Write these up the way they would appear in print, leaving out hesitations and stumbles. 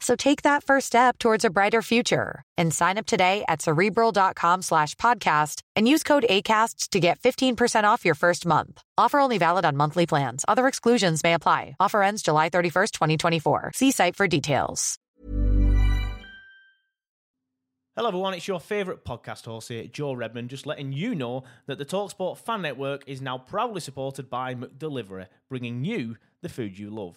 So take that first step towards a brighter future and sign up today at Cerebral.com/podcast and use code ACAST to get 15% off your first month. Offer only valid on monthly plans. Other exclusions may apply. Offer ends July 31st, 2024. See site for details. Hello everyone, it's your favourite podcast host here, Joe Redmond, just letting you know that the TalkSport Fan Network is now proudly supported by McDelivery, bringing you the food you love.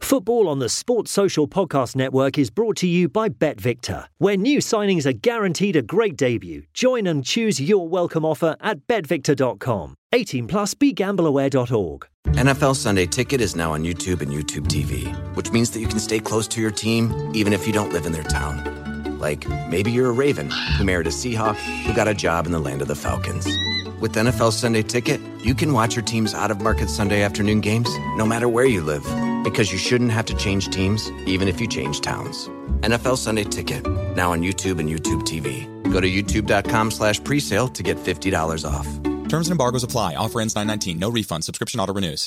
Football on the Sports Social Podcast Network is brought to you by BetVictor, where new signings are guaranteed a great debut. Join and choose your welcome offer at betvictor.com. 18+, begambleaware.org. NFL Sunday Ticket is now on YouTube and YouTube TV, which means that you can stay close to your team even if you don't live in their town. Like, maybe you're a Raven who married a Seahawk who got a job in the land of the Falcons. With NFL Sunday Ticket, you can watch your team's out-of-market Sunday afternoon games no matter where you live, because you shouldn't have to change teams even if you change towns. NFL Sunday Ticket, now on YouTube and YouTube TV. Go to youtube.com/presale to get $50 off. Terms and embargoes apply. Offer ends 9/19. No refund. Subscription auto-renews.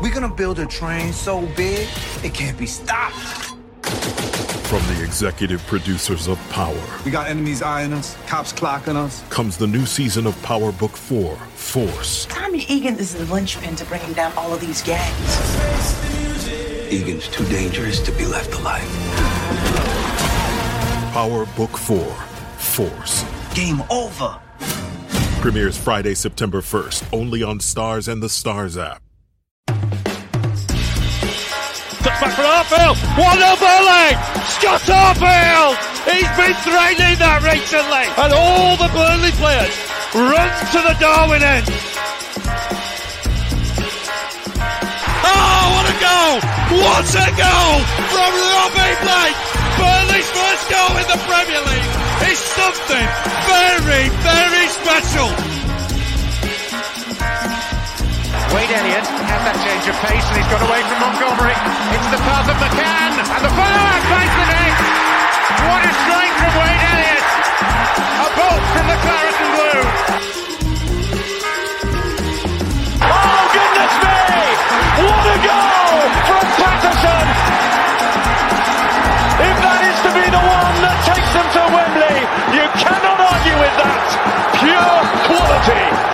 We're going to build a train so big it can't be stopped. From the executive producers of Power. We got enemies eyeing us, cops clocking us. Comes the new season of Power Book 4, Force. Tommy Egan is the linchpin to bringing down all of these gangs. Egan's too dangerous to be left alive. Power Book 4, Force. Game over. Premieres Friday, September 1st, only on Stars and the Stars app. Back for Arfield, what a volley! Scott Arfield! He's been threatening that recently! And all the Burnley players run to the Darwin end! Oh, what a goal! What a goal from Robbie Blake! Burnley's first goal in the Premier League is something very, very special! Wade Elliott has that change of pace and he's got away from Montgomery. It's the path of McCann and the follow-up makes the net. What a strike from Wade Elliott. A bolt from the claret and blue. Oh, goodness me! What a goal from Patterson. If that is to be the one that takes them to Wembley, you cannot argue with that. Pure quality.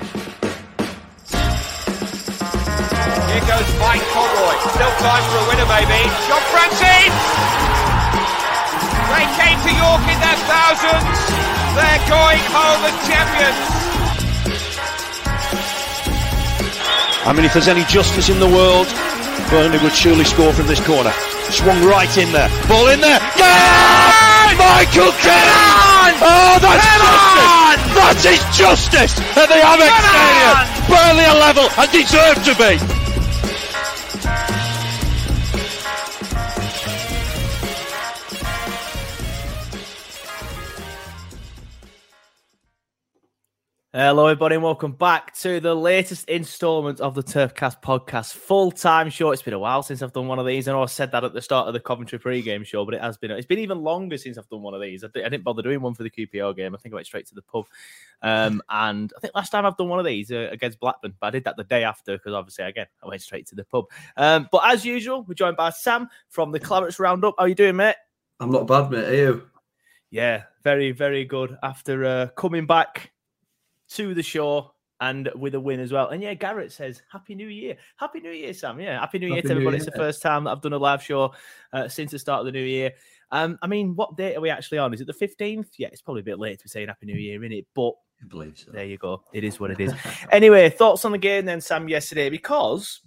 Goes Mike Conroy, no time for a winner maybe, John Francis! They came to York in their thousands, they're going home as champions! I mean, if there's any justice in the world, Burnley would surely score from this corner. Swung right in there, ball in there, yeah! Michael Keane! Oh, that's justice! That is justice at the Amex Stadium! Burnley are level and deserve to be! Hello, everybody, and welcome back to the latest instalment of the Turfcast podcast, full-time show. It's been a while since I've done one of these. I know I said that at the start of the Coventry pre-game show, but it's been even longer since I've done one of these. I didn't bother doing one for the QPR game. I think I went straight to the pub. And I think last time I've done one of these against Blackburn, but I did that the day after because, obviously, again, I went straight to the pub. But as usual, we're joined by Sam from the Claret's Roundup. How are you doing, mate? I'm not bad, mate. Are you? Yeah, very, very good after coming back to the show and with a win as well. And yeah, Garrett says, Happy New Year. Happy New Year, Sam. Yeah, Happy New Year to everybody. It's the first time that I've done a live show since the start of the new year. I mean, what date are we actually on? Is it the 15th? Yeah, it's probably a bit late to be saying Happy New Year, innit? But I believe so. There you go. It is what it is. Anyway, thoughts on the game then, Sam, yesterday, because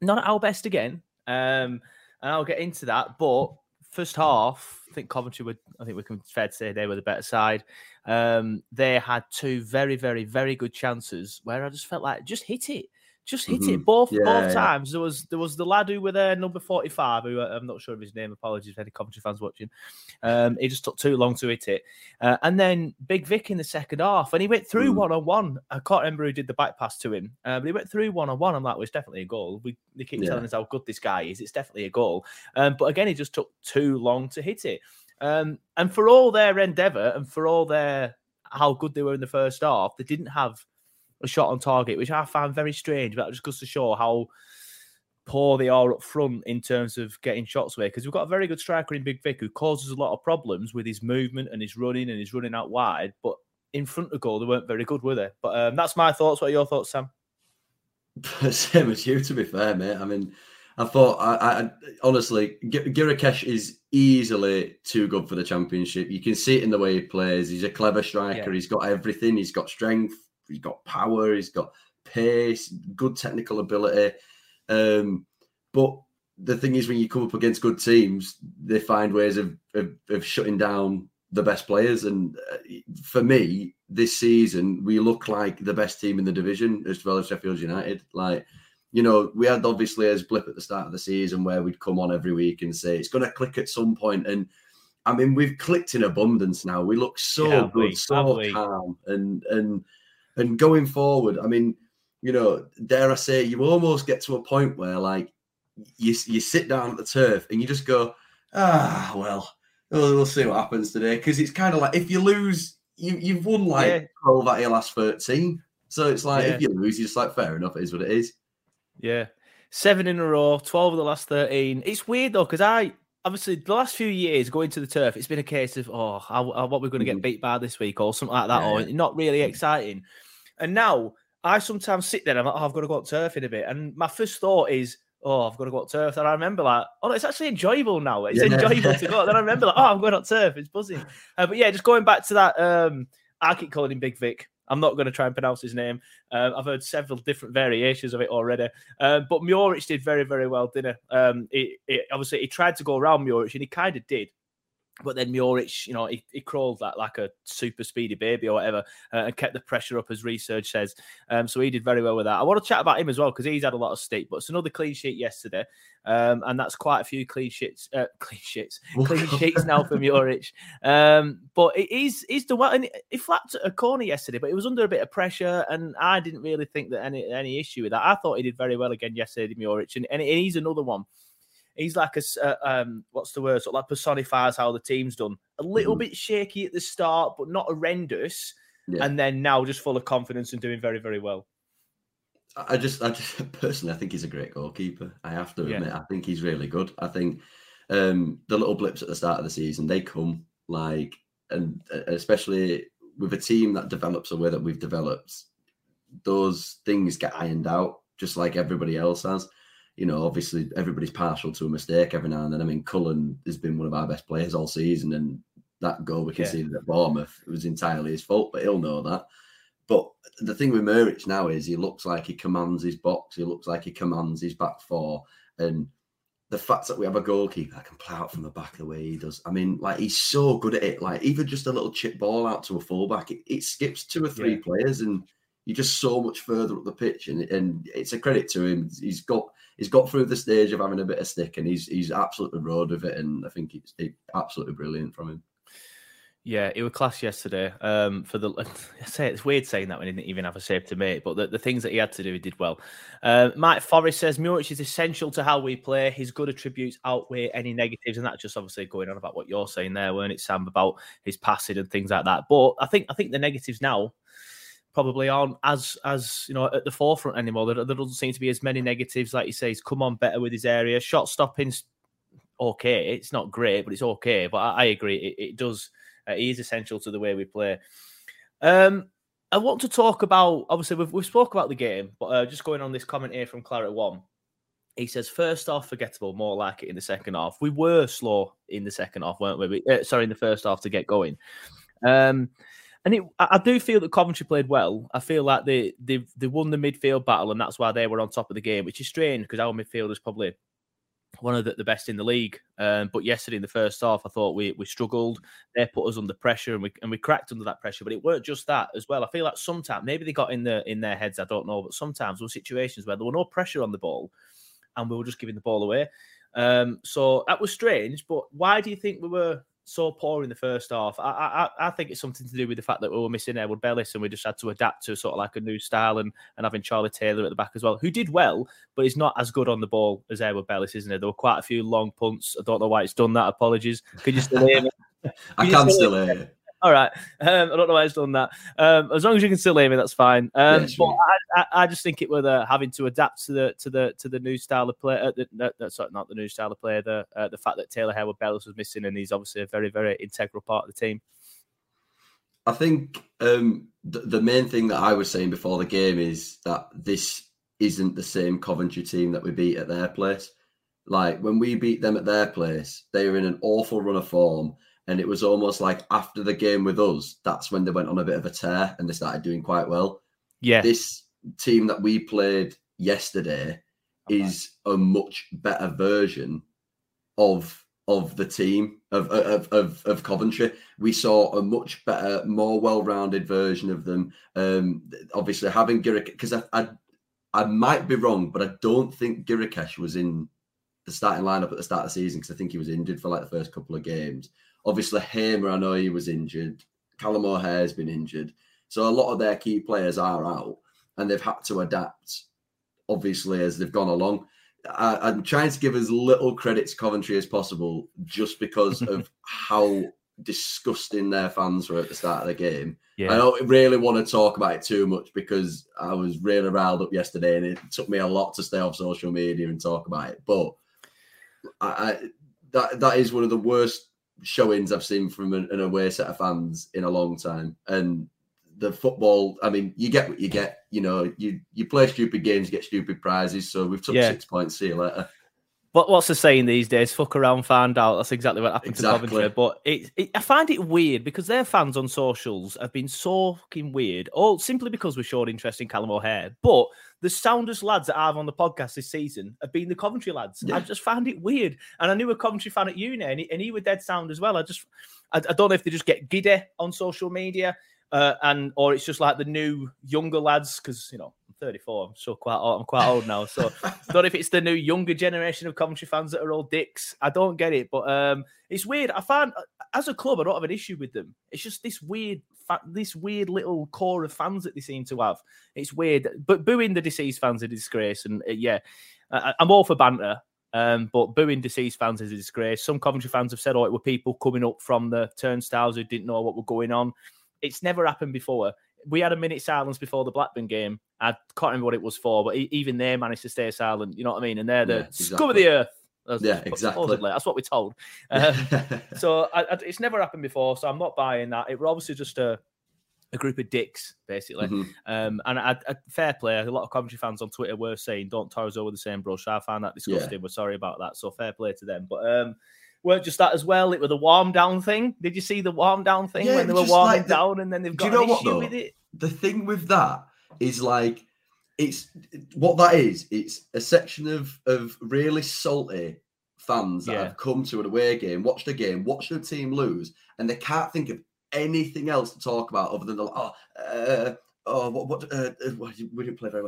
not at our best again. And I'll get into that, but first half, I think Coventry were, I think we can fair to say they were the better side. They had two very, very, very good chances where I just felt like just hit it. Mm-hmm. Both times. There was the lad who were there, number 45, who I'm not sure of his name. Apologies for any Coventry fans watching. He just took too long to hit it, and then Big Vic in the second half, and he went through 1-on-1. I can't remember who did the back pass to him, but he went through 1-on-1. I'm like, well, it's definitely a goal. They keep telling us how good this guy is. It's definitely a goal, but again, he just took too long to hit it. And for all their endeavour and for all their how good they were in the first half, they didn't have a shot on target, which I found very strange, but just goes to show how poor they are up front in terms of getting shots away. Because we've got a very good striker in Big Vic who causes a lot of problems with his movement and his running out wide. But in front of goal, they weren't very good, were they? But that's my thoughts. What are your thoughts, Sam? Same as you, to be fair, mate. I mean, I thought, I honestly, Gyökeres is easily too good for the Championship. You can see it in the way he plays. He's a clever striker. Yeah. He's got everything. He's got strength. He's got power, he's got pace, good technical ability. But the thing is, when you come up against good teams, they find ways of shutting down the best players. And for me, this season, we look like the best team in the division as well as Sheffield United. Like, you know, we had obviously a blip at the start of the season where we'd come on every week and say, it's going to click at some point. And I mean, we've clicked in abundance now. We look so good, so calm and going forward, I mean, you know, dare I say, you almost get to a point where, like, you sit down at the turf and you just go, we'll see what happens today. Because it's kind of like, if you lose, you've won, like, 12 out of your last 13. So it's like, if you lose, you're just like, fair enough, it is what it is. Yeah. 7 in a row, 12 of the last 13. It's weird, though, because obviously, the last few years going to the turf, it's been a case of, what we're going to get beat by this week or something like that, or not really exciting. And now I sometimes sit there and I'm like, I've got to go on turf in a bit. And my first thought is, I've got to go on turf. And I remember like, it's actually enjoyable now. It's enjoyable to go. Then I remember like, I'm going on turf. It's buzzing. But yeah, just going back to that, I keep calling him Big Vic. I'm not going to try and pronounce his name. I've heard several different variations of it already. But Mjorić did very, very well, didn't he? Obviously, he tried to go around Mjorić, and he kind of did. But then Mjorić, you know, he crawled like a super speedy baby or whatever and kept the pressure up, as research says. So he did very well with that. I want to chat about him as well because he's had a lot of stick, but it's another clean sheet yesterday. And that's quite a few clean sheets now for Mjorić. But he's the one, and he flapped a corner yesterday, but it was under a bit of pressure, and I didn't really think that any issue with that. I thought he did very well again yesterday, Mjorić, and he's another one. He's like what's the word? Sort of like personifies how the team's done. A little bit shaky at the start, but not horrendous. Yeah. And then now just full of confidence and doing very, very well. I just personally, I think he's a great goalkeeper. I have to admit, I think he's really good. I think the little blips at the start of the season, they come like, and especially with a team that develops the way that we've developed, those things get ironed out just like everybody else has. You know, obviously, everybody's partial to a mistake every now and then. I mean, Cullen has been one of our best players all season, and that goal we conceded at Bournemouth, it was entirely his fault, but he'll know that. But the thing with Mjorić now is he looks like he commands his box. He looks like he commands his back four. And the fact that we have a goalkeeper that can play out from the back the way he does, I mean, like, he's so good at it. Like, even just a little chip ball out to a fullback, it skips two or three players, and you're just so much further up the pitch. And it's a credit to him. He's got through the stage of having a bit of stick, and he's absolutely road with it, and I think it's absolutely brilliant from him. Yeah, it was class yesterday. For the I say it's weird saying that when he didn't even have a save to make, but the things that he had to do, he did well. Mike Forrest says Mjorić is essential to how we play. His good attributes outweigh any negatives, and that's just obviously going on about what you're saying there, weren't it, Sam, about his passing and things like that. But I think the negatives now probably aren't as you know at the forefront anymore. There doesn't seem to be as many negatives, like you say. He's come on better with his area shot stopping. Okay, it's not great, but it's okay. But I agree, it does. He is essential to the way we play. I want to talk about, obviously, we've spoke about the game, but just going on this comment here from Claret One. He says, first half, forgettable, more like it in the second half. We were slow in the second half, weren't we? Sorry, in the first half to get going. And I do feel that Coventry played well. I feel like they won the midfield battle, and that's why they were on top of the game, which is strange because our midfield is probably one of the best in the league. But yesterday in the first half, I thought we struggled. They put us under pressure and we cracked under that pressure. But it weren't just that as well. I feel like sometimes, maybe they got in their heads, I don't know. But sometimes there were situations where there were no pressure on the ball and we were just giving the ball away. So that was strange. But why do you think we were so poor in the first half? I think it's something to do with the fact that we were missing Edward Bellis and we just had to adapt to sort of like a new style and having Charlie Taylor at the back as well, who did well, but he's not as good on the ball as Edward Bellis, isn't he? There were quite a few long punts. I don't know why it's done that. Apologies. Can you still hear me? I can still hear you. All right. I don't know why it's done that. As long as you can still hear me, that's fine. Yeah, sure. But I just think it was having to adapt to the new style of play. Not the new style of play. The fact that Taylor Hayward Bellis was missing, and he's obviously a very, very integral part of the team. I think the main thing that I was saying before the game is that this isn't the same Coventry team that we beat at their place. Like when we beat them at their place, they were in an awful run of form. And it was almost like after the game with us, that's when they went on a bit of a tear and they started doing quite well. Yeah. This team that we played yesterday is a much better version of the team, of Coventry. We saw a much better, more well-rounded version of them. Obviously, having Gyökeres, because I might be wrong, but I don't think Gyökeres was in the starting lineup at the start of the season because I think he was injured for like the first couple of games. Obviously, Hamer, I know he was injured. Callum O'Hare has been injured. So a lot of their key players are out and they've had to adapt, obviously, as they've gone along. I'm trying to give as little credit to Coventry as possible just because of how disgusting their fans were at the start of the game. Yeah. I don't really want to talk about it too much because I was really riled up yesterday and it took me a lot to stay off social media and talk about it. But that is one of the worst showings I've seen from an away set of fans in a long time. And the football, I mean, you get what you get. You know, you play stupid games, you get stupid prizes. So we've took 6 points. See you later. But what's the saying these days? Fuck around, find out. That's exactly what happened to Coventry. But I find it weird because their fans on socials have been so fucking weird, all simply because we showed interest in Callum O'Hare. But the soundest lads that I've on the podcast this season have been the Coventry lads. Yeah. I just found it weird. And I knew a Coventry fan at uni and he was dead sound as well. I don't know if they just get giddy on social media or it's just like the new younger lads because, you know, 34. I'm quite old now, so not if it's the new younger generation of Coventry fans that are all dicks. I don't get it, but it's weird. I find as a club, I don't have an issue with them. It's just this weird little core of fans that they seem to have. It's weird, but booing the deceased fans is a disgrace. And I'm all for banter. But booing deceased fans is a disgrace. Some Coventry fans have said, "Oh, it were people coming up from the turnstiles who didn't know what were going on." It's never happened before. We had a minute silence before the Blackburn game. I can't remember what it was for, but even they managed to stay silent. You know what I mean? And they're the scum of the earth. Exactly. That's what we're told. So it's never happened before, so I'm not buying that. It were obviously just a group of dicks, basically. Mm-hmm. And fair play. A lot of Coventry fans on Twitter were saying, don't tar us over the same brush. I find that disgusting. Yeah. We're sorry about that. So fair play to them. But weren't just that as well. It was the warm down thing. Did you see the warm down thing when they were warming down and then they've got an issue with it? The thing with that is like, it's what that is. It's a section of really salty fans that have come to an away game, watched a game, watched their team lose, and they can't think of anything else to talk about other than, Well, we didn't play very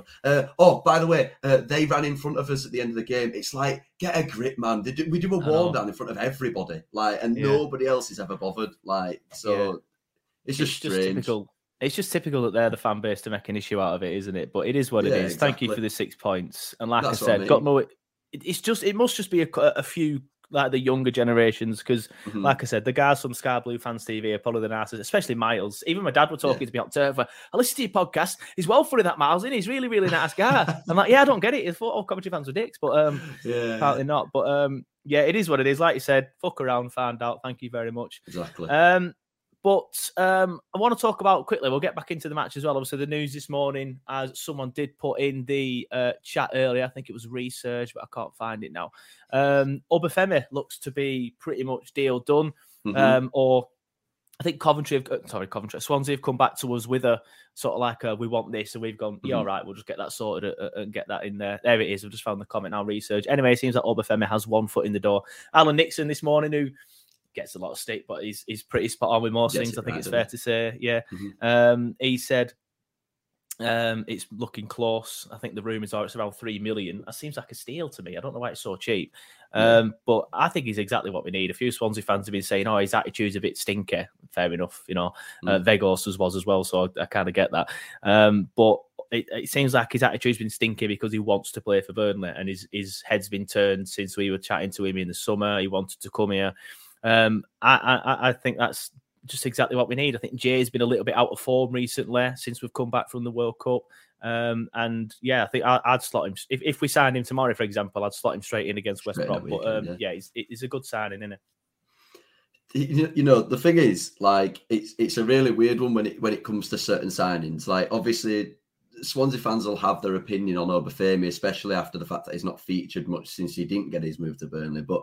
well. By the way, they ran in front of us at the end of the game. It's like, get a grip, man. We do a warm down in front of everybody, nobody else is ever bothered. It's just strange. Typical. It's just typical that they're the fan base to make an issue out of it, isn't it? But it is what it is. Exactly. Thank you for the 6 points. And like that's I said, I mean. Got no. It must just be a few. Like the younger generations, because like I said, the guys from Sky Blue Fans TV are probably the nicest, especially Miles. Even my dad were talking to me on Twitter. I listen to your podcast. He's well funny, that Miles, isn't he? He's really, really nice guy. I'm like, I don't get it. He thought all Coventry fans were dicks, but apparently not. But it is what it is. Like you said, fuck around, find out. Thank you very much. Exactly. But I want to talk about quickly. We'll get back into the match as well. Obviously, the news this morning, as someone did put in the chat earlier, I think it was Research, but I can't find it now. Obafemi looks to be pretty much deal done. Or I think Swansea have come back to us with a sort of like we want this, and we've gone, all right, we'll just get that sorted and get that in there. There it is. I've just found the comment now, Research. Anyway, it seems like Obafemi has one foot in the door. Alan Nixon this morning, who gets a lot of stick, but he's pretty spot on with most things. I think it's fair to say, he said it's looking close. I think the rumours are it's around 3 million. That seems like a steal to me. I don't know why it's so cheap, but I think he's exactly what we need. A few Swansea fans have been saying, "Oh, his attitude's a bit stinker." Fair enough, Vegas was as well, so I kind of get that. But it seems like his attitude's been stinky because he wants to play for Burnley, and his head's been turned since we were chatting to him in the summer. He wanted to come here. I think that's just exactly what we need. I think Jay's been a little bit out of form recently since we've come back from the World Cup. I think I'd slot him. If we signed him tomorrow, for example, I'd slot him straight in against West Brom. But it's a good signing, isn't it? You know, the thing is, like, it's a really weird one when it comes to certain signings. Like, obviously, Swansea fans will have their opinion on Obafemi, especially after the fact that he's not featured much since he didn't get his move to Burnley. But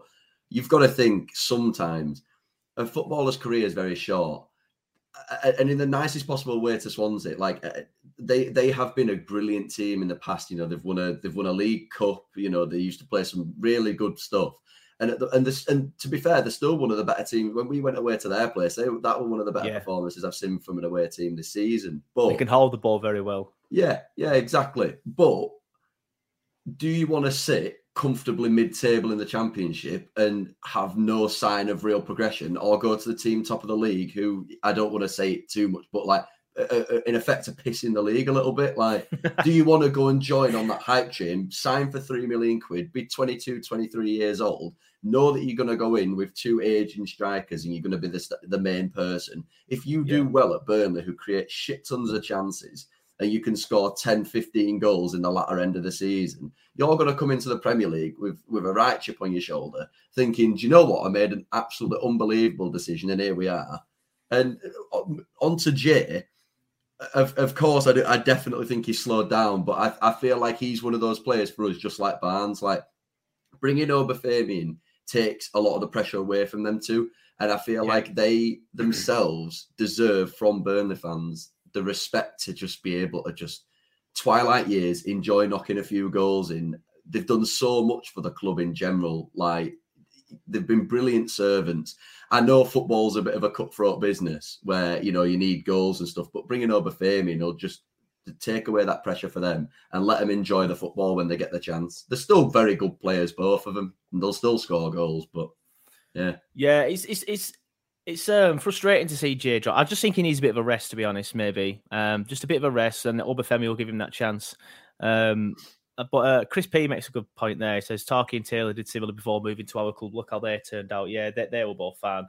you've got to think sometimes a footballer's career is very short, and in the nicest possible way to Swansea. Like they have been a brilliant team in the past. You know, they've won a League Cup. You know, they used to play some really good stuff. And to be fair, they're still one of the better teams. When we went away to their place, that was one of the better performances I've seen from an away team this season. But they can hold the ball very well. Yeah, exactly. But do you want to sit comfortably mid-table in the Championship and have no sign of real progression, or go to the team top of the league, who I don't want to say it too much, but like in effect are pissing the league a little bit? Like, do you want to go and join on that hype train, sign for £3 million, be 22, 23 years old, know that you're going to go in with two aging strikers and you're going to be the main person? If you do well at Burnley, who create shit tons of chances, and you can score 10, 15 goals in the latter end of the season, you're going to come into the Premier League with a right chip on your shoulder thinking, do you know what? I made an absolutely unbelievable decision and here we are. And on to Jay, of course, I definitely think he's slowed down, but I feel like he's one of those players for us, just like Barnes. Like, bringing Obafemi in takes a lot of the pressure away from them too. And I feel like they themselves deserve from Burnley fans the respect to just be able to just twilight years, enjoy knocking a few goals in. They've done so much for the club in general. Like, they've been brilliant servants. I know football's a bit of a cutthroat business where, you know, you need goals and stuff, but bringing Obafemi, you know, just to take away that pressure for them and let them enjoy the football when they get the chance. They're still very good players, both of them, and they'll still score goals, but it's frustrating to see Jay drop. I just think he needs a bit of a rest, to be honest, maybe. Just a bit of a rest, and Obafemi will give him that chance. But Chris P makes a good point there. He says, Tarky and Taylor did similar before moving to our club. Look how they turned out. Yeah, they were both fine.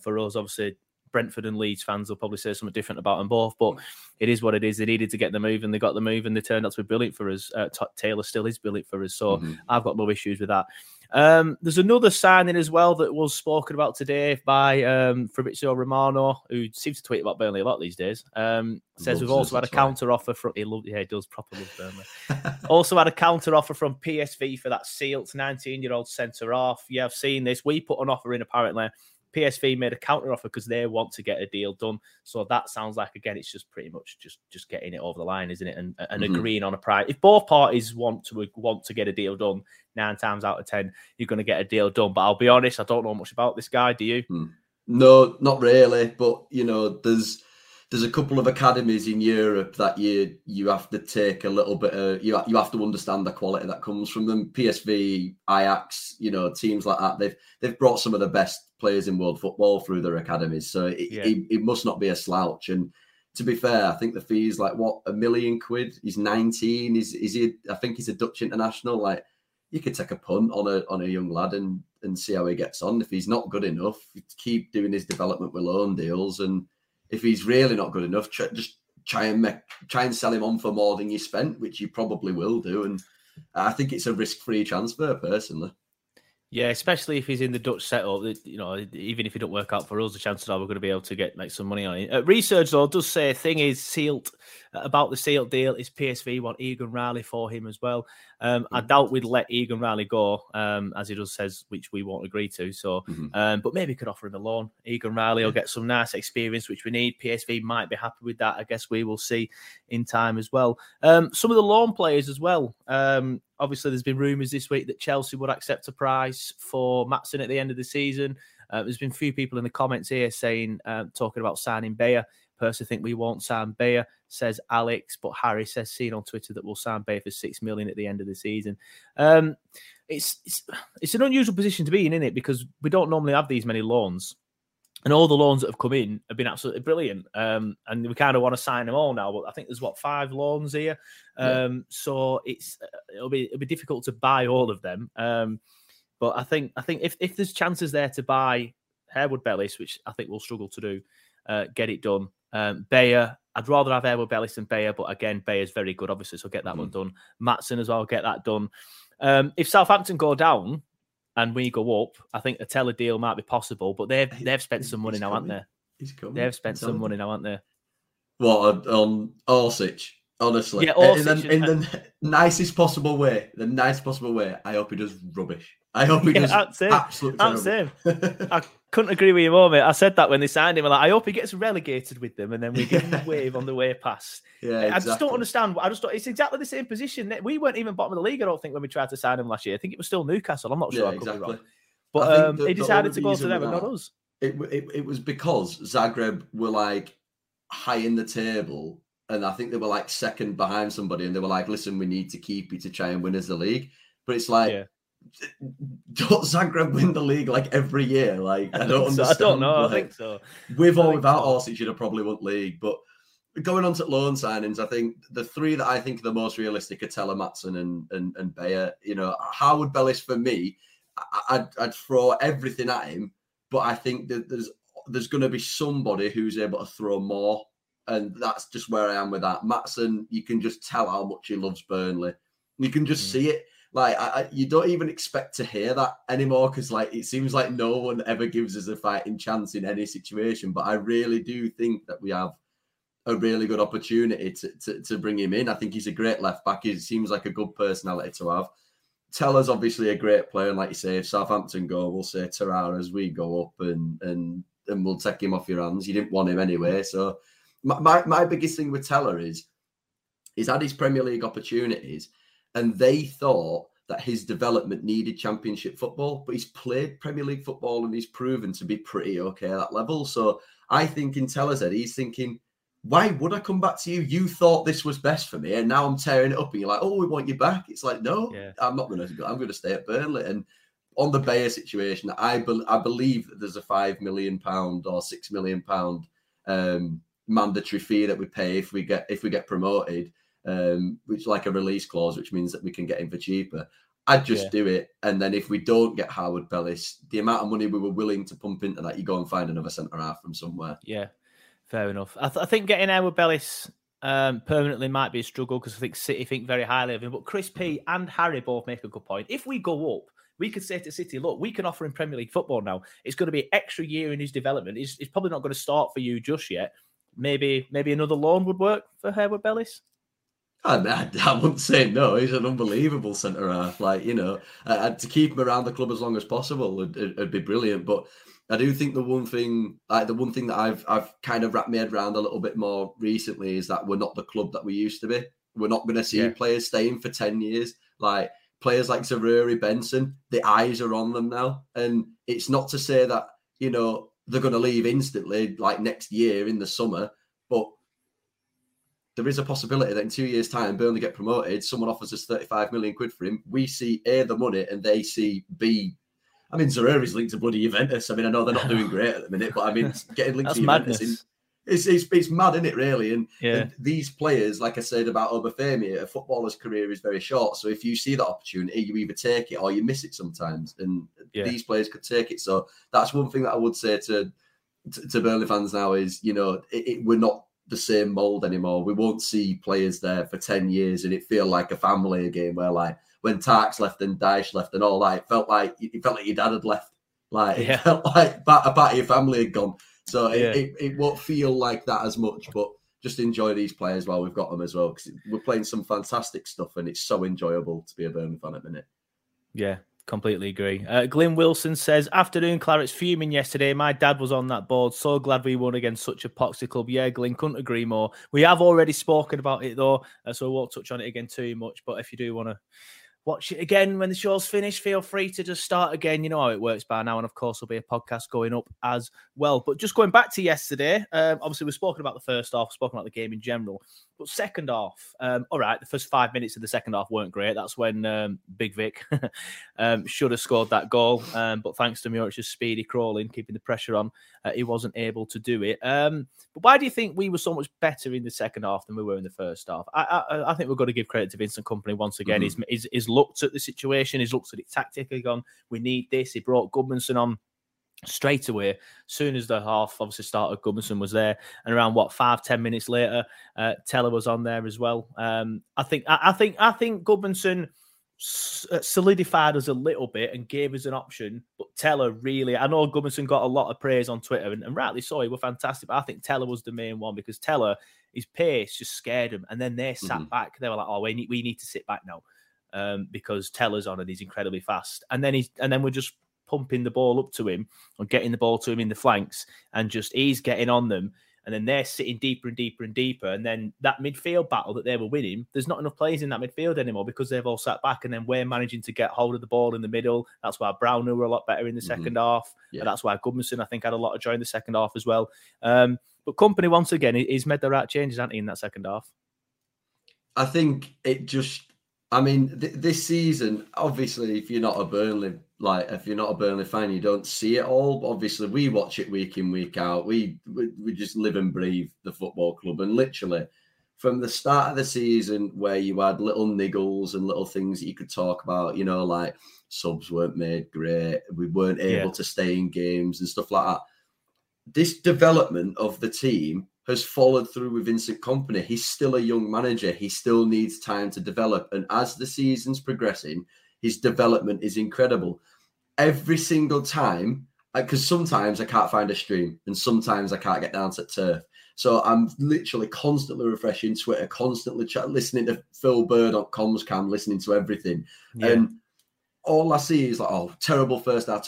For us, obviously, Brentford and Leeds fans will probably say something different about them both, but it is what it is. They needed to get the move, and they got the move, and they turned out to be brilliant for us. Taylor still is brilliant for us, so I've got no issues with that. There's another signing as well that was spoken about today by Fabrizio Romano, who seems to tweet about Burnley a lot these days. Says we've also had a counter offer from Burnley. Also had a counter offer from PSV for that Sealed 19-year-old centre half. Yeah, I've seen this. We put an offer in apparently. PSV made a counter offer because they want to get a deal done. So that sounds like, again, it's just pretty much just getting it over the line, isn't it? And agreeing on a price. If both parties want to get a deal done, 9 times out of 10, you're going to get a deal done. But I'll be honest, I don't know much about this guy. Do you? No, not really. But you know, there's there's a couple of academies in Europe that you have to take a little bit of, you have to understand the quality that comes from them. PSV, Ajax, you know, teams like that, they've brought some of the best players in world football through their academies. So it must not be a slouch. And to be fair, I think the fee's like, what, £1 million? He's 19. Is he? I think he's a Dutch international. Like, you could take a punt on a young lad and see how he gets on. If he's not good enough, keep doing his development with loan deals. And if he's really not good enough, just try and sell him on for more than you spent, which you probably will do. And I think it's a risk-free transfer, personally. Yeah, especially if he's in the Dutch setup, you know, even if it don't work out for us, the chances are we're going to be able to make some money on it. Research, though, does say about the sealed deal is PSV want Egan Riley for him as well. I doubt we'd let Egan Riley go, as he does says, which we won't agree to. So, but maybe could offer him a loan. Egan Riley will get some nice experience, which we need. PSV might be happy with that. I guess we will see in time as well. Some of the loan players as well. Obviously, there's been rumours this week that Chelsea would accept a price for Mattson at the end of the season. There's been a few people in the comments here saying, talking about signing Bayer. Personally, think we won't sign Bayer, says Alex. But Harry says, seen on Twitter, that we'll sign Bayer for $6 million at the end of the season. It's an unusual position to be in, isn't it? Because we don't normally have these many loans. And all the loans that have come in have been absolutely brilliant. And we kind of want to sign them all now. But I think there's, 5 loans here? So it'll be difficult to buy all of them. But I think if there's chances there to buy Edward Bellis, which I think we'll struggle to do, get it done. Bayer, I'd rather have Edward Bellis than Bayer. But again, Bayer's very good, obviously. So get that one done. Mattson as well, get that done. If Southampton go down, and we go up, I think a Teller deal might be possible, but they've spent some money now, haven't they? They've spent some money now, haven't they? What, on Orsic, honestly. Yeah, Orsic. In the nicest possible way, I hope he does rubbish. I hope he does absolutely rubbish. I couldn't agree with you more, mate. I said that when they signed him. I'm like, I hope he gets relegated with them, and then we give him a wave on the way past. Yeah, exactly. I just don't understand. It's exactly the same position. We weren't even bottom of the league, I don't think, when we tried to sign him last year. I think it was still Newcastle. I'm not sure. I could be wrong. But he decided to go to them and not us. It was because Zagreb were high in the table, and I think they were second behind somebody, and they were listen, we need to keep you to try and win us the league. But it's don't Zagreb win the league every year? I don't understand. So, I don't know. I think so. With or without Orsic, you'd have probably won league. But going on to loan signings, I think the three that I think are the most realistic are Teller, Mattson, and Bayer. You know, Howard Bellis for me, I'd throw everything at him, but I think that there's going to be somebody who's able to throw more, and that's just where I am with that. Mattson, you can just tell how much he loves Burnley. You can just see it. You don't even expect to hear that anymore because, it seems like no one ever gives us a fighting chance in any situation. But I really do think that we have a really good opportunity to bring him in. I think he's a great left-back. He seems like a good personality to have. Teller's obviously a great player. And like you say, if Southampton go, we'll say, Terrara, as we go up and we'll take him off your hands. You didn't want him anyway. So my biggest thing with Teller is he's had his Premier League opportunities, and they thought that his development needed Championship football, but he's played Premier League football and he's proven to be pretty okay at that level. So I think in Teller's head, he's thinking, why would I come back to you? You thought this was best for me, and now I'm tearing it up and you're like, oh, we want you back. It's no, I'm not going to go. I'm going to stay at Burnley. And on the Bayer situation, I believe that there's a £5 million or £6 million mandatory fee that we pay if we get promoted. Which a release clause, which means that we can get him for cheaper. I'd just do it. And then if we don't get Howard Bellis, the amount of money we were willing to pump into that, you go and find another centre-half from somewhere. Yeah, fair enough. I think getting Howard Bellis permanently might be a struggle because I think City think very highly of him. But Chris P and Harry both make a good point. If we go up, we could say to City, look, we can offer him Premier League football now. It's going to be an extra year in his development. It's probably not going to start for you just yet. Maybe another loan would work for Howard Bellis. I wouldn't say no. He's an unbelievable centre-half. To keep him around the club as long as possible would be brilliant. But I do think the one thing that I've kind of wrapped my head around a little bit more recently is that we're not the club that we used to be. We're not going to see players staying for 10 years. Players like Saruri, Benson, the eyes are on them now. And it's not to say that, they're going to leave instantly, next year in the summer. But there is a possibility that in 2 years' time, Burnley get promoted, someone offers us 35 million quid for him. We see A, the money, and they see B. I mean, Zereri's linked to bloody Juventus. I mean, I know they're not doing great at the minute, but I mean, getting linked to Juventus, it's mad, isn't it, really? And, and these players, like I said about Obafemi, a footballer's career is very short. So if you see that opportunity, you either take it or you miss it sometimes. And these players could take it. So that's one thing that I would say to Burnley fans now is, you know, we're not the same mould anymore. We won't see players there for 10 years and it feel like a family again, where like when Tark's left and Daesh left and all that, it felt like your dad had left. Like it felt like a part of your family had gone. So it won't feel like that as much, but just enjoy these players while we've got them as well, because we're playing some fantastic stuff and it's so enjoyable to be a Burnley fan at the minute. Yeah, completely agree. Glyn Wilson says, afternoon, Claret's fuming yesterday. My dad was on that board. So glad we won against such a poxy club. Yeah, Glyn, couldn't agree more. We have already spoken about it though, so I won't touch on it again too much, but if you do want to watch it again when the show's finished, feel free to just start again. You know how it works by now. And of course, there'll be a podcast going up as well. But just going back to yesterday, obviously we've spoken about the first half, spoken about the game in general. But second half, all right, the first 5 minutes of the second half weren't great. That's when Big Vic should have scored that goal. But thanks to Mjorić's speedy crawling, keeping the pressure on, he wasn't able to do it. But why do you think we were so much better in the second half than we were in the first half? I think we've got to give credit to Vincent Kompany once again. Mm-hmm. He's looked at the situation, he's looked at it tactically, gone, we need this. He brought Guðmundsson on straight away. Soon as the half obviously started, Guðmundsson was there, and around 5-10 minutes later, Teller was on there as well. I think Guðmundsson solidified us a little bit and gave us an option, but Teller really, I know Guðmundsson got a lot of praise on Twitter, and rightly so, he was fantastic, but I think Teller was the main one, because Teller, his pace just scared him, and then they sat back. They were like, oh, we need to sit back now. Because Teller's on and he's incredibly fast, and then we're just pumping the ball up to him or getting the ball to him in the flanks, and just he's getting on them, and then they're sitting deeper and deeper and deeper, and then that midfield battle that they were winning, there's not enough players in that midfield anymore because they've all sat back, and then we're managing to get hold of the ball in the middle. That's why Brown were a lot better in the second half, and that's why Guðmundsson, I think, had a lot of joy in the second half as well. But Kompany once again, he's made the right changes, hasn't he, in that second half? I think it just. I mean, this season, obviously, if you're not a Burnley fan, you don't see it all. But obviously, we watch it week in, week out. We just live and breathe the football club. And literally, from the start of the season, where you had little niggles and little things that you could talk about, you know, like subs weren't made great, we weren't able to stay in games and stuff like that. This development of the team has followed through with Vincent Kompany. He's still a young manager. He still needs time to develop. And as the season's progressing, his development is incredible. Every single time, because sometimes I can't find a stream and sometimes I can't get down to turf. So I'm literally constantly refreshing Twitter, constantly listening to Phil Bird on comms cam, listening to everything. And all I see is like, oh, terrible first half.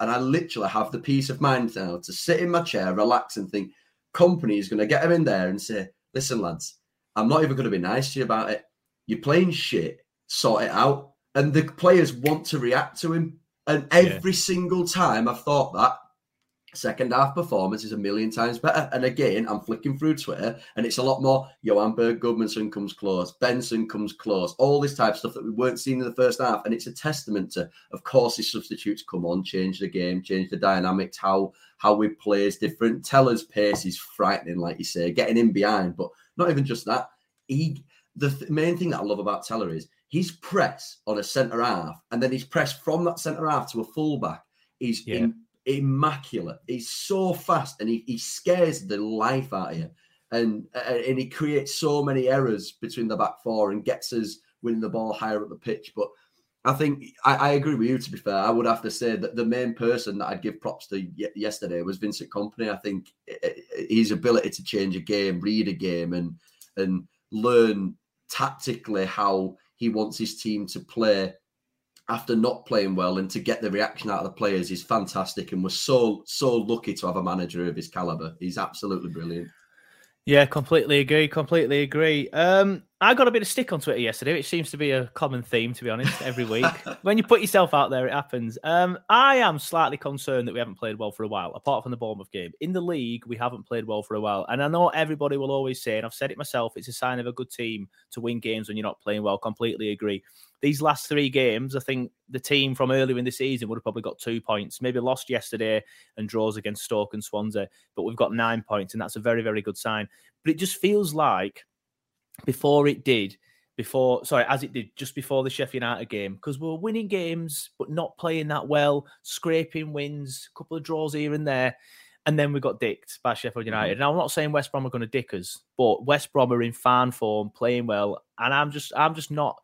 And I literally have the peace of mind now to sit in my chair, relax and think, Kompany is going to get him in there and say, listen, lads, I'm not even going to be nice to you about it. You're playing shit, sort it out. And the players want to react to him. And every single time I've thought that, second half performance is a million times better. And again, I'm flicking through Twitter and it's a lot more Johann Berg Guðmundsson comes close, Benson comes close, all this type of stuff that we weren't seeing in the first half. And it's a testament to, of course, his substitutes come on, change the game, change the dynamics, how we play is different. Teller's pace is frightening, like you say, getting in behind, but not even just that. The main thing that I love about Teller is his press on a centre half, and then his press from that centre half to a fullback is immaculate. He's so fast and he scares the life out of you, and he creates so many errors between the back four and gets us winning the ball higher up the pitch. But I think I agree with you. To be fair, I would have to say that the main person that I'd give props to yesterday was Vincent Kompany. I think his ability to change a game, read a game, and learn tactically how he wants his team to play after not playing well, and to get the reaction out of the players is fantastic. And we're so lucky to have a manager of his caliber. He's absolutely brilliant. Yeah, completely agree. I got a bit of stick on Twitter yesterday, which seems to be a common theme, to be honest, every week. When you put yourself out there, it happens. I am slightly concerned that we haven't played well for a while, apart from the Bournemouth game. In the league, we haven't played well for a while. And I know everybody will always say, and I've said it myself, it's a sign of a good team to win games when you're not playing well. Completely agree. These last three games, I think the team from earlier in the season would have probably got 2 points, maybe lost yesterday and draws against Stoke and Swansea. But we've got 9 points, and that's a very, very good sign. But it just feels like as it did just before the Sheffield United game, because we were winning games but not playing that well, scraping wins, a couple of draws here and there, and then we got dicked by Sheffield United. Now, I'm not saying West Brom are going to dick us, but West Brom are in fan form, playing well, and I'm just not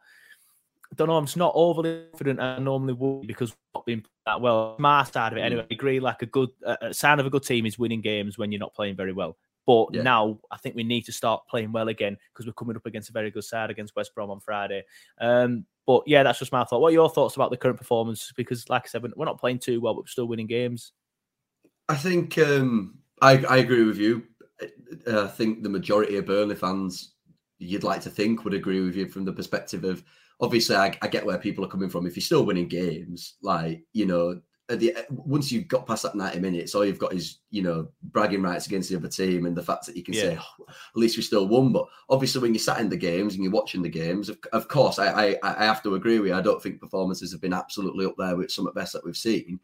overly confident I normally would, because we've not been that well. My side of it, anyway, I agree, like a sign of a good team is winning games when you're not playing very well. But now I think we need to start playing well again, because we're coming up against a very good side against West Brom on Friday. But yeah, that's just my thought. What are your thoughts about the current performance? Because like I said, we're not playing too well, but we're still winning games. I think I agree with you. I think the majority of Burnley fans, you'd like to think, would agree with you from the perspective of, obviously, I get where people are coming from. If you're still winning games, like, you know, once you've got past that 90 minutes, all you've got is, you know, bragging rights against the other team and the fact that you can say, oh, at least we still won. But obviously when you're sat in the games and you're watching the games, of course, I have to agree with you. I don't think performances have been absolutely up there with some of the best that we've seen.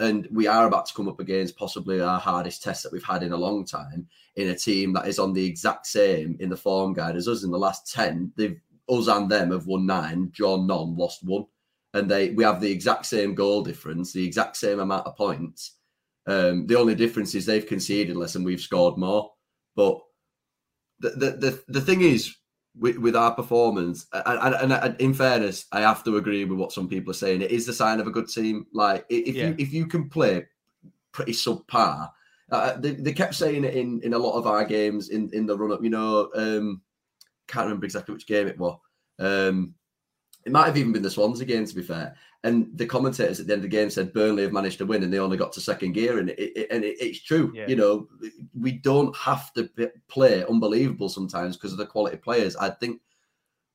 And we are about to come up against possibly our hardest test that we've had in a long time, in a team that is on the exact same in the form guide as us. In the last 10, us and them have won 9, drawn none, lost 1. And we have the exact same goal difference, the exact same amount of points. The only difference is they've conceded less and we've scored more. But the thing is, with our performance, and in fairness, I have to agree with what some people are saying. It is the sign of a good team. Like, if you can play pretty subpar, they kept saying it in a lot of our games in the run-up. You know, can't remember exactly which game it was. It might have even been the Swans again, to be fair. And the commentators at the end of the game said Burnley have managed to win and they only got to second gear. And it's true. Yeah. You know, we don't have to play unbelievable sometimes because of the quality players. I think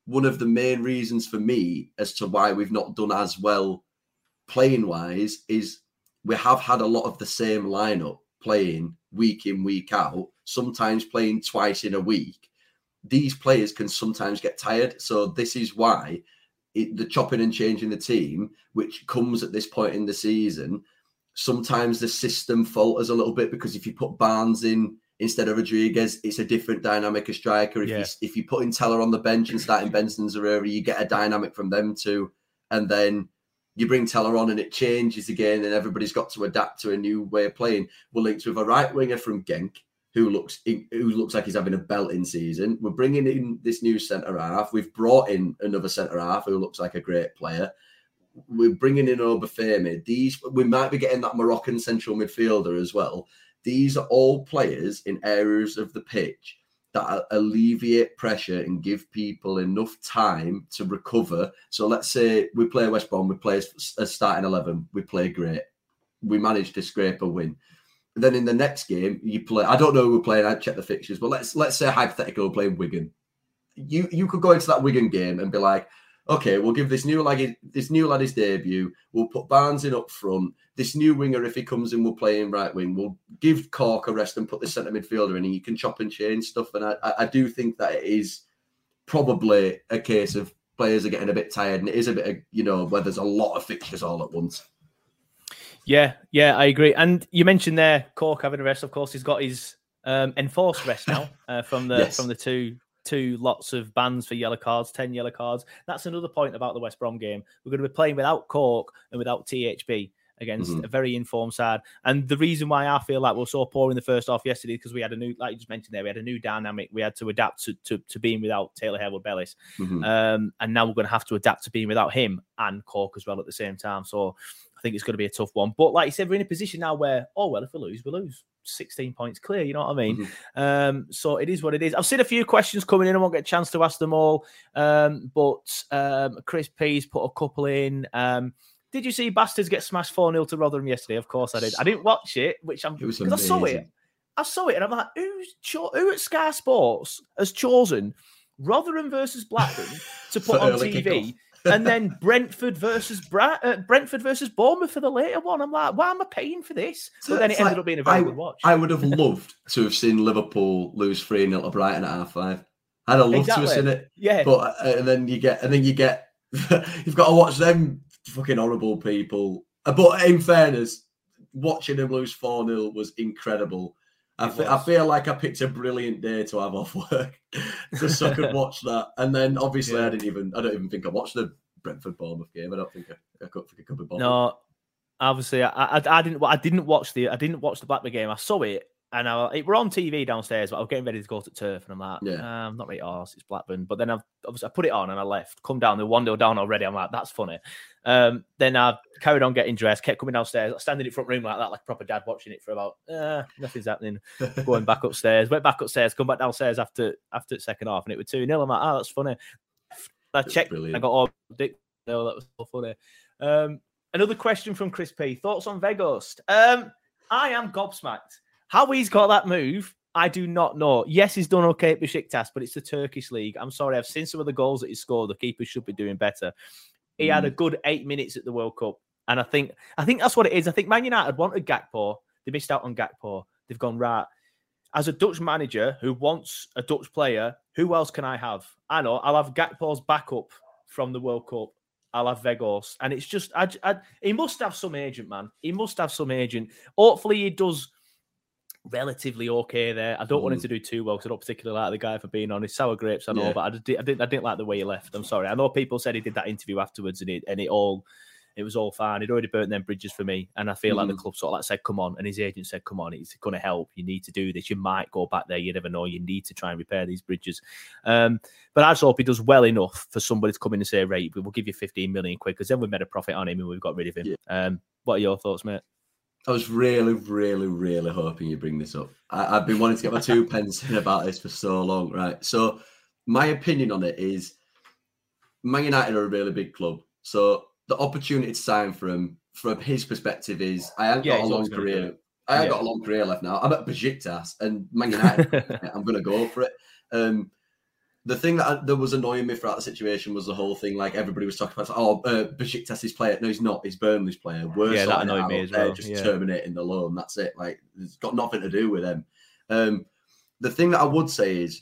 one of the main reasons for me as to why we've not done as well playing-wise is we have had a lot of the same lineup playing week in, week out, sometimes playing twice in a week. These players can sometimes get tired. So this is why... the chopping and changing the team, which comes at this point in the season, sometimes the system falters a little bit, because if you put Barnes in instead of Rodriguez, it's a different dynamic of striker. If you put in Teller on the bench and starting Benson and Cerebral, you get a dynamic from them too. And then you bring Teller on and it changes again and everybody's got to adapt to a new way of playing. We're linked with a right winger from Genk who looks like he's having a belting season. We're bringing in this new centre-half. We've brought in another centre-half who looks like a great player. We're bringing in Obafemi. We might be getting that Moroccan central midfielder as well. These are all players in areas of the pitch that alleviate pressure and give people enough time to recover. So let's say we play West Brom, we play a starting 11, we play great. We manage to scrape a win. Then in the next game, you play... I don't know who we're playing. I'd check the fixtures. But let's say, hypothetically, we're playing Wigan. You could go into that Wigan game and be like, okay, we'll give this new lad his debut. We'll put Barnes in up front. This new winger, if he comes in, we'll play him right wing. We'll give Cork a rest and put the centre midfielder in, and you can chop and change stuff. And I do think that it is probably a case of players are getting a bit tired, and it is a bit of, you know, where there's a lot of fixtures all at once. Yeah, I agree. And you mentioned there Cork having a rest. Of course, he's got his enforced rest now from the two lots of bans for yellow cards, 10 yellow cards. That's another point about the West Brom game. We're going to be playing without Cork and without THB against a very informed side. And the reason why I feel like we're so poor in the first half yesterday, because we had a new, like you just mentioned there, we had a new dynamic. We had to adapt to being without Taylor Harewood Bellis. And now we're going to have to adapt to being without him and Cork as well at the same time. So I think it's going to be a tough one. But like you said, we're in a position now where, oh, well, if we lose, we lose. 16 points clear, you know what I mean? So it is what it is. I've seen a few questions coming in. I won't get a chance to ask them all. But Chris P's put a couple in. Did you see Bastards get smashed 4-0 to Rotherham yesterday? Of course I did. I didn't watch it, because I saw it. And I'm like, who at Sky Sports has chosen Rotherham versus Blackburn to put on TV, and then Brentford versus Bournemouth for the later one. I'm like, why am I paying for this? So but then it ended up being a very good watch. I would have loved to have seen Liverpool lose 3-0 to Brighton at 5:30. I'd have loved to have seen it. Yeah, but and then you get you've got to watch them fucking horrible people. But in fairness, watching them lose 4-0 was incredible. I feel like I picked a brilliant day to have off work just so I could watch that. And then obviously I don't even think I watched the Brentford Bournemouth game. I don't think I could pick up a ball. No, obviously I didn't watch the Blackburn game. I saw it and it were on TV downstairs, but I was getting ready to go to turf and I'm like, I'm not really arsed, it's Blackburn. But then I put it on and I left. Come down, they're 1-0 down already. I'm like, that's funny. Then I carried on getting dressed, kept coming downstairs, standing in front room like that, like a proper dad, watching it for about nothing's happening. Going back upstairs, went back upstairs, come back downstairs after the second half, and it was 2-0. I'm like, oh, that's funny. I checked, brilliant. I got all dick. No, that was so funny. Another question from Chris P. Thoughts on Weghorst? I am gobsmacked. How he's got that move, I do not know. Yes, he's done okay at Besiktas, but it's the Turkish league. I'm sorry, I've seen some of the goals that he scored. The keeper should be doing better. He had a good 8 minutes at the World Cup. And I think that's what it is. I think Man United wanted Gakpo. They missed out on Gakpo. They've gone, right, as a Dutch manager who wants a Dutch player, who else can I have? I know, I'll have Gakpo's backup from the World Cup. I'll have Weghorst. And it's just, he must have some agent, man. He must have some agent. Hopefully he does relatively okay there. I don't want him to do too well because I don't particularly like the guy, for being honest. Sour grapes, I know, but I didn't like the way he left. I'm sorry. I know people said he did that interview afterwards and it was all fine. He'd already burnt them bridges for me. And I feel like the club sort of like said, come on. And his agent said, come on, it's going to help. You need to do this. You might go back there. You never know. You need to try and repair these bridges. But I just hope he does well enough for somebody to come in and say, right, we'll give you 15 million quid, because then we've made a profit on him and we've got rid of him. Yeah. What are your thoughts, mate? I was really, really, really hoping you bring this up. I've been wanting to get my two pence in about this for so long, right? So my opinion on it is Man United are a really big club. So the opportunity to sign for him, from his perspective, is I haven't got a long career left now. I'm at Besiktas and Man United, I'm going to go for it. The thing that was annoying me throughout the situation was the whole thing, like everybody was talking about, Besiktas' player. No, he's not. He's Burnley's player. We're that annoyed me as well. They're just terminating the loan. That's it. Like, it's got nothing to do with them. The thing that I would say is,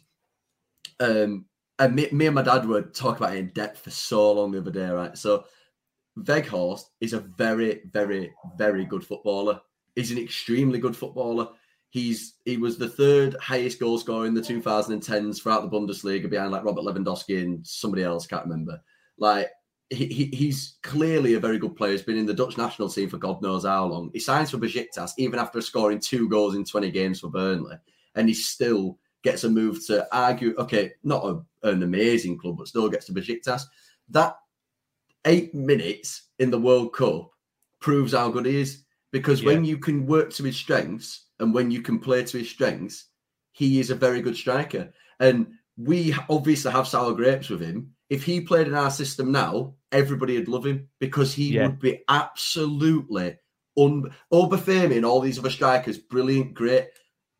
and me and my dad were talking about it in depth for so long the other day, right? So Weghorst is a very, very, very good footballer. He's an extremely good footballer. He was the third highest goal scorer in the 2010s throughout the Bundesliga, behind like Robert Lewandowski and somebody else, can't remember. Like he's clearly a very good player. He's been in the Dutch national team for God knows how long. He signs for Besiktas even after scoring 2 goals in 20 games for Burnley, and he still gets a move to argue. Okay, not an amazing club, but still gets to Besiktas. That 8 minutes in the World Cup proves how good he is, because when you can work to his strengths. And when you can play to his strengths, he is a very good striker. And we obviously have sour grapes with him. If he played in our system now, everybody would love him, because he would be absolutely... Obafemi and all these other strikers, brilliant, great.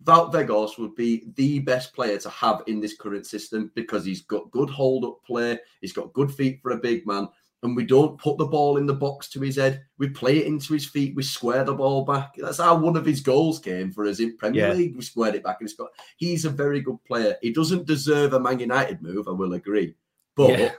Wout Weghorst would be the best player to have in this current system, because he's got good hold-up play. He's got good feet for a big man. And we don't put the ball in the box to his head. We play it into his feet. We square the ball back. That's how one of his goals came for us in Premier League. We squared it back and scored. He's a very good player. He doesn't deserve a Man United move, I will agree. But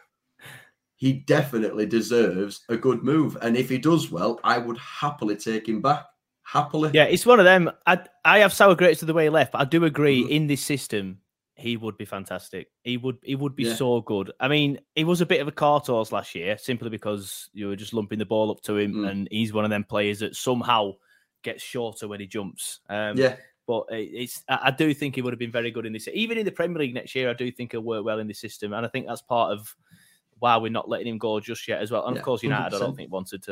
he definitely deserves a good move. And if he does well, I would happily take him back. Happily. Yeah, it's one of them. I have sour grapes to the way he left, but I do agree in this system, he would be fantastic. He would be so good. I mean, he was a bit of a cart horse last year, simply because you were just lumping the ball up to him, and he's one of them players that somehow gets shorter when he jumps. But I do think he would have been very good in this. Even in the Premier League next year, I do think he'll work well in the system, and I think that's part of why we're not letting him go just yet as well. And of course, United, 100%. I don't think wanted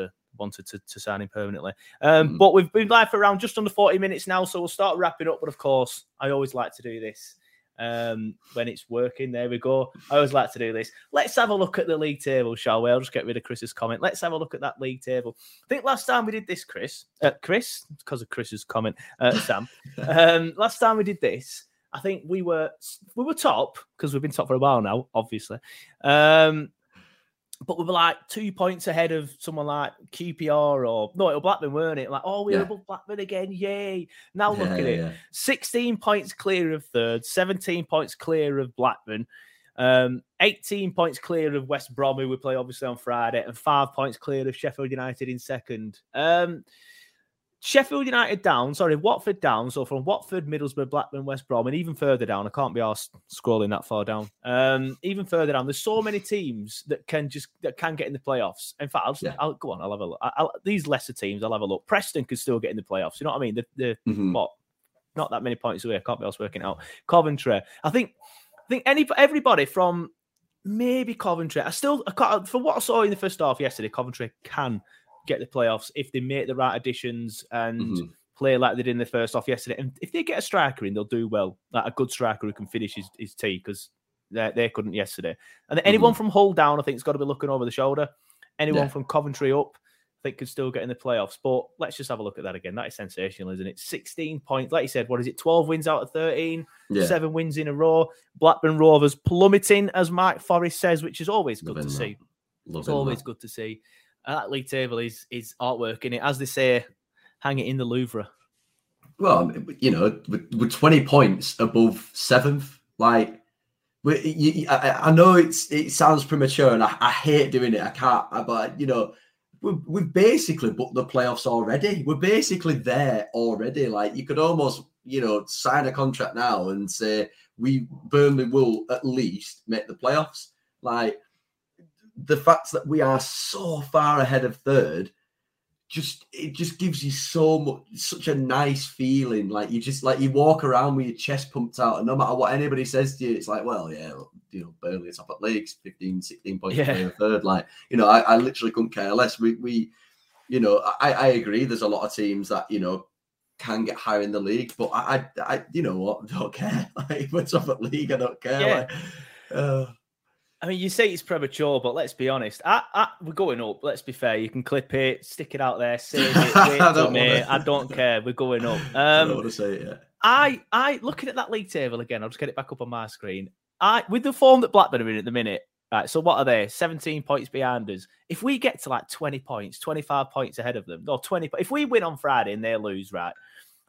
to sign him permanently. But we've been live for around just under 40 minutes now, so we'll start wrapping up. But of course, I always like to do this. When it's working, there we go. I always like to do this. Let's have a look at the league table, shall we? I'll just get rid of Chris's comment. Let's have a look at that league table. I think last time we did this, Chris, because of Chris's comment, Sam. Last time we did this, I think we were top because we've been top for a while now, obviously. But we were like 2 points ahead of someone like QPR or no, it was Blackburn, weren't it? Like, oh, we're above Blackburn again, yay! Now look at it, 16 points clear of third, 17 points clear of Blackburn, 18 points clear of West Brom, who we play obviously on Friday, and 5 points clear of Sheffield United in second. Sheffield United down, sorry, Watford down. So from Watford, Middlesbrough, Blackburn, West Brom, and even further down, I can't be arsed scrolling that far down. Even further down, there's so many teams that can get in the playoffs. In fact, I'll go on, I'll have a look. These lesser teams, I'll have a look. Preston could still get in the playoffs. You know what I mean? Not that many points away. I can't be arsed working out. Coventry, I think everybody from maybe Coventry. From what I saw in the first half yesterday, Coventry can get the playoffs if they make the right additions and play like they did in the first off yesterday. And if they get a striker in, they'll do well. Like a good striker who can finish his tee, because they couldn't yesterday. And anyone from Hull down, I think, has got to be looking over the shoulder. Anyone from Coventry up, I think, could still get in the playoffs. But let's just have a look at that again. That is sensational, isn't it? 16 points. Like you said, what is it? 12 wins out of 13, 7 wins in a row. Blackburn Rovers plummeting, as Mike Forrest says, which is always good to see. It's always good to see. That league table is artwork, and as they say, hang it in the Louvre. Well, you know, we're 20 points above 7th. Like, I know it sounds premature, and I hate doing it. I can't, but you know, we've basically booked the playoffs already. We're basically there already. Like, you could almost, you know, sign a contract now and say Burnley will at least make the playoffs. Like, the fact that we are so far ahead of third, it just gives you so much, such a nice feeling. Like, you walk around with your chest pumped out, and no matter what anybody says to you, it's like, well, yeah, you know, Burnley are top at leagues, 15, 16 points clear third. Like, you know, I literally couldn't care less. We you know, I agree. There's a lot of teams that, you know, can get higher in the league, but I you know what, don't care. Like, we're top at league, I don't care. Yeah. Like, I mean, you say it's premature, but let's be honest. We're going up. Let's be fair. You can clip it, stick it out there, save it. I don't care. We're going up. I don't want to say it yet. I looking at that league table again. I'll just get it back up on my screen. With the form that Blackburn are in at the minute. Right, so what are they? 17 points behind us. If we get to like 20 points, 25 points ahead of them, or 20. If we win on Friday and they lose, right?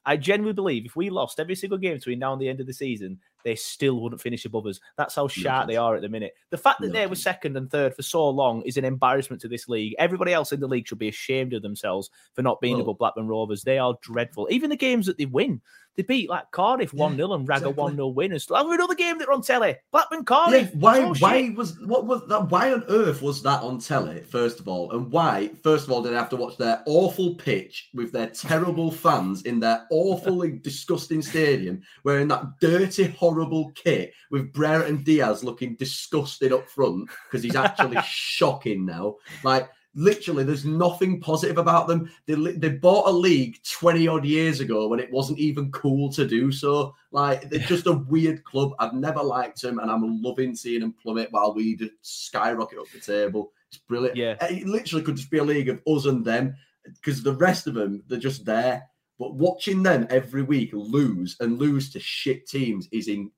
I genuinely believe if we lost every single game between now and the end of the season, they still wouldn't finish above us. That's how sharp they are at the minute. The fact that they were second and third for so long is an embarrassment to this league. Everybody else in the league should be ashamed of themselves for not being above Blackburn Rovers. They are dreadful. Even the games that they win, they beat like Cardiff 1-0 and rag a 1-0 win. And still, another game that were on telly. Blackburn Cardiff. Yeah, why on earth was that on telly, first of all? And why, first of all, did I have to watch their awful pitch with their terrible fans in their awfully disgusting stadium wearing that dirty, horrible kit with Brera and Diaz looking disgusted up front, because he's actually shocking now. Like, literally, there's nothing positive about them. They bought a league 20 odd years ago when it wasn't even cool to do so. Like, they're just a weird club. I've never liked them, and I'm loving seeing them plummet while we just skyrocket up the table. It's brilliant. Yeah, it literally could just be a league of us and them, because the rest of them, they're just there. But watching them every week lose to shit teams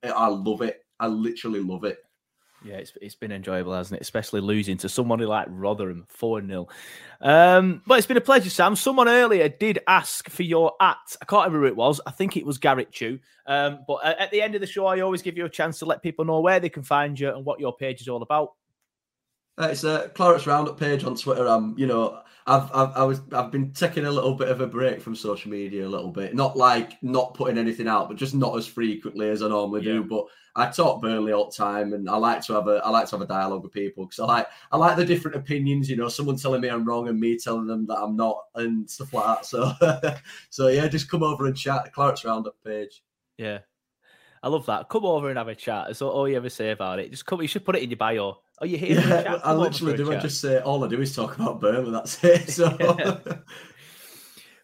I love it. I literally love it. Yeah, it's been enjoyable, hasn't it? Especially losing to somebody like Rotherham, 4-0. But it's been a pleasure, Sam. Someone earlier did ask for your at. I can't remember who it was. I think it was Garrett Chew. But at the end of the show, I always give you a chance to let people know where they can find you and what your page is all about. It's a Clarence Roundup page on Twitter. I've been taking a little bit of a break from social media, a little bit, not like not putting anything out, but just not as frequently as I normally do. But I talk Burnley all the time, and I like to have a dialogue with people, because I like the different opinions. You know, someone telling me I'm wrong and me telling them that I'm not, and stuff like that. So, yeah, just come over and chat. Clarence Roundup page. Yeah, I love that. Come over and have a chat. That's all you ever say about it. Just come. You should put it in your bio. Are you here? Yeah, I literally do. I just say all I do is talk about Burnley. That's it. So.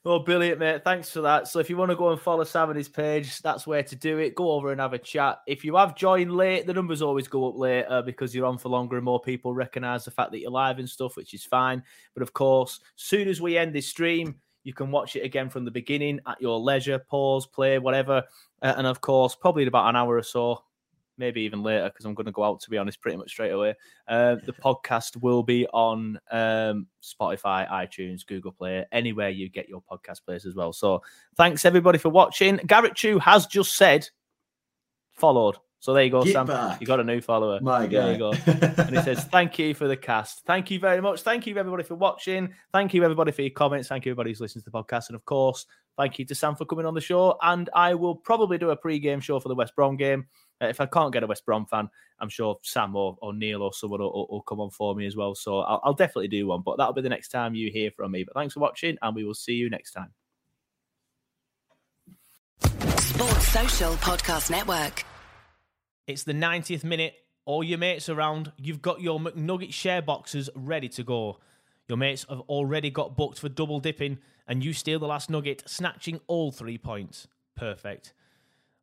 Well, brilliant, mate. Thanks for that. So if you want to go and follow Sam and his page, that's where to do it. Go over and have a chat. If you have joined late, the numbers always go up later because you're on for longer and more people recognise the fact that you're live and stuff, which is fine. But of course, as soon as we end this stream, You can watch it again from the beginning at your leisure, pause, play, whatever. And of course, probably in about an hour or so, maybe even later, because I'm going to go out, to be honest, pretty much straight away. The podcast will be on Spotify, iTunes, Google Play, anywhere you get your podcast plays as well. So thanks, everybody, for watching. Garrett Chu has just said, followed. So there you go, Sam. You got a new follower. My God. There you go. And he says, thank you for the cast. Thank you very much. Thank you, everybody, for watching. Thank you, everybody, for your comments. Thank you, everybody, who's listening to the podcast. And, of course, thank you to Sam for coming on the show. And I will probably do a pre-game show for the West Brom game. If I can't get a West Brom fan, I'm sure Sam or Neil or someone will come on for me as well. So I'll definitely do one. But that'll be the next time you hear from me. But thanks for watching, and we will see you next time. Sports Social Podcast Network. It's the 90th minute, all your mates around, you've got your McNugget share boxes ready to go. Your mates have already got booked for double dipping and you steal the last nugget, snatching all 3 points. Perfect.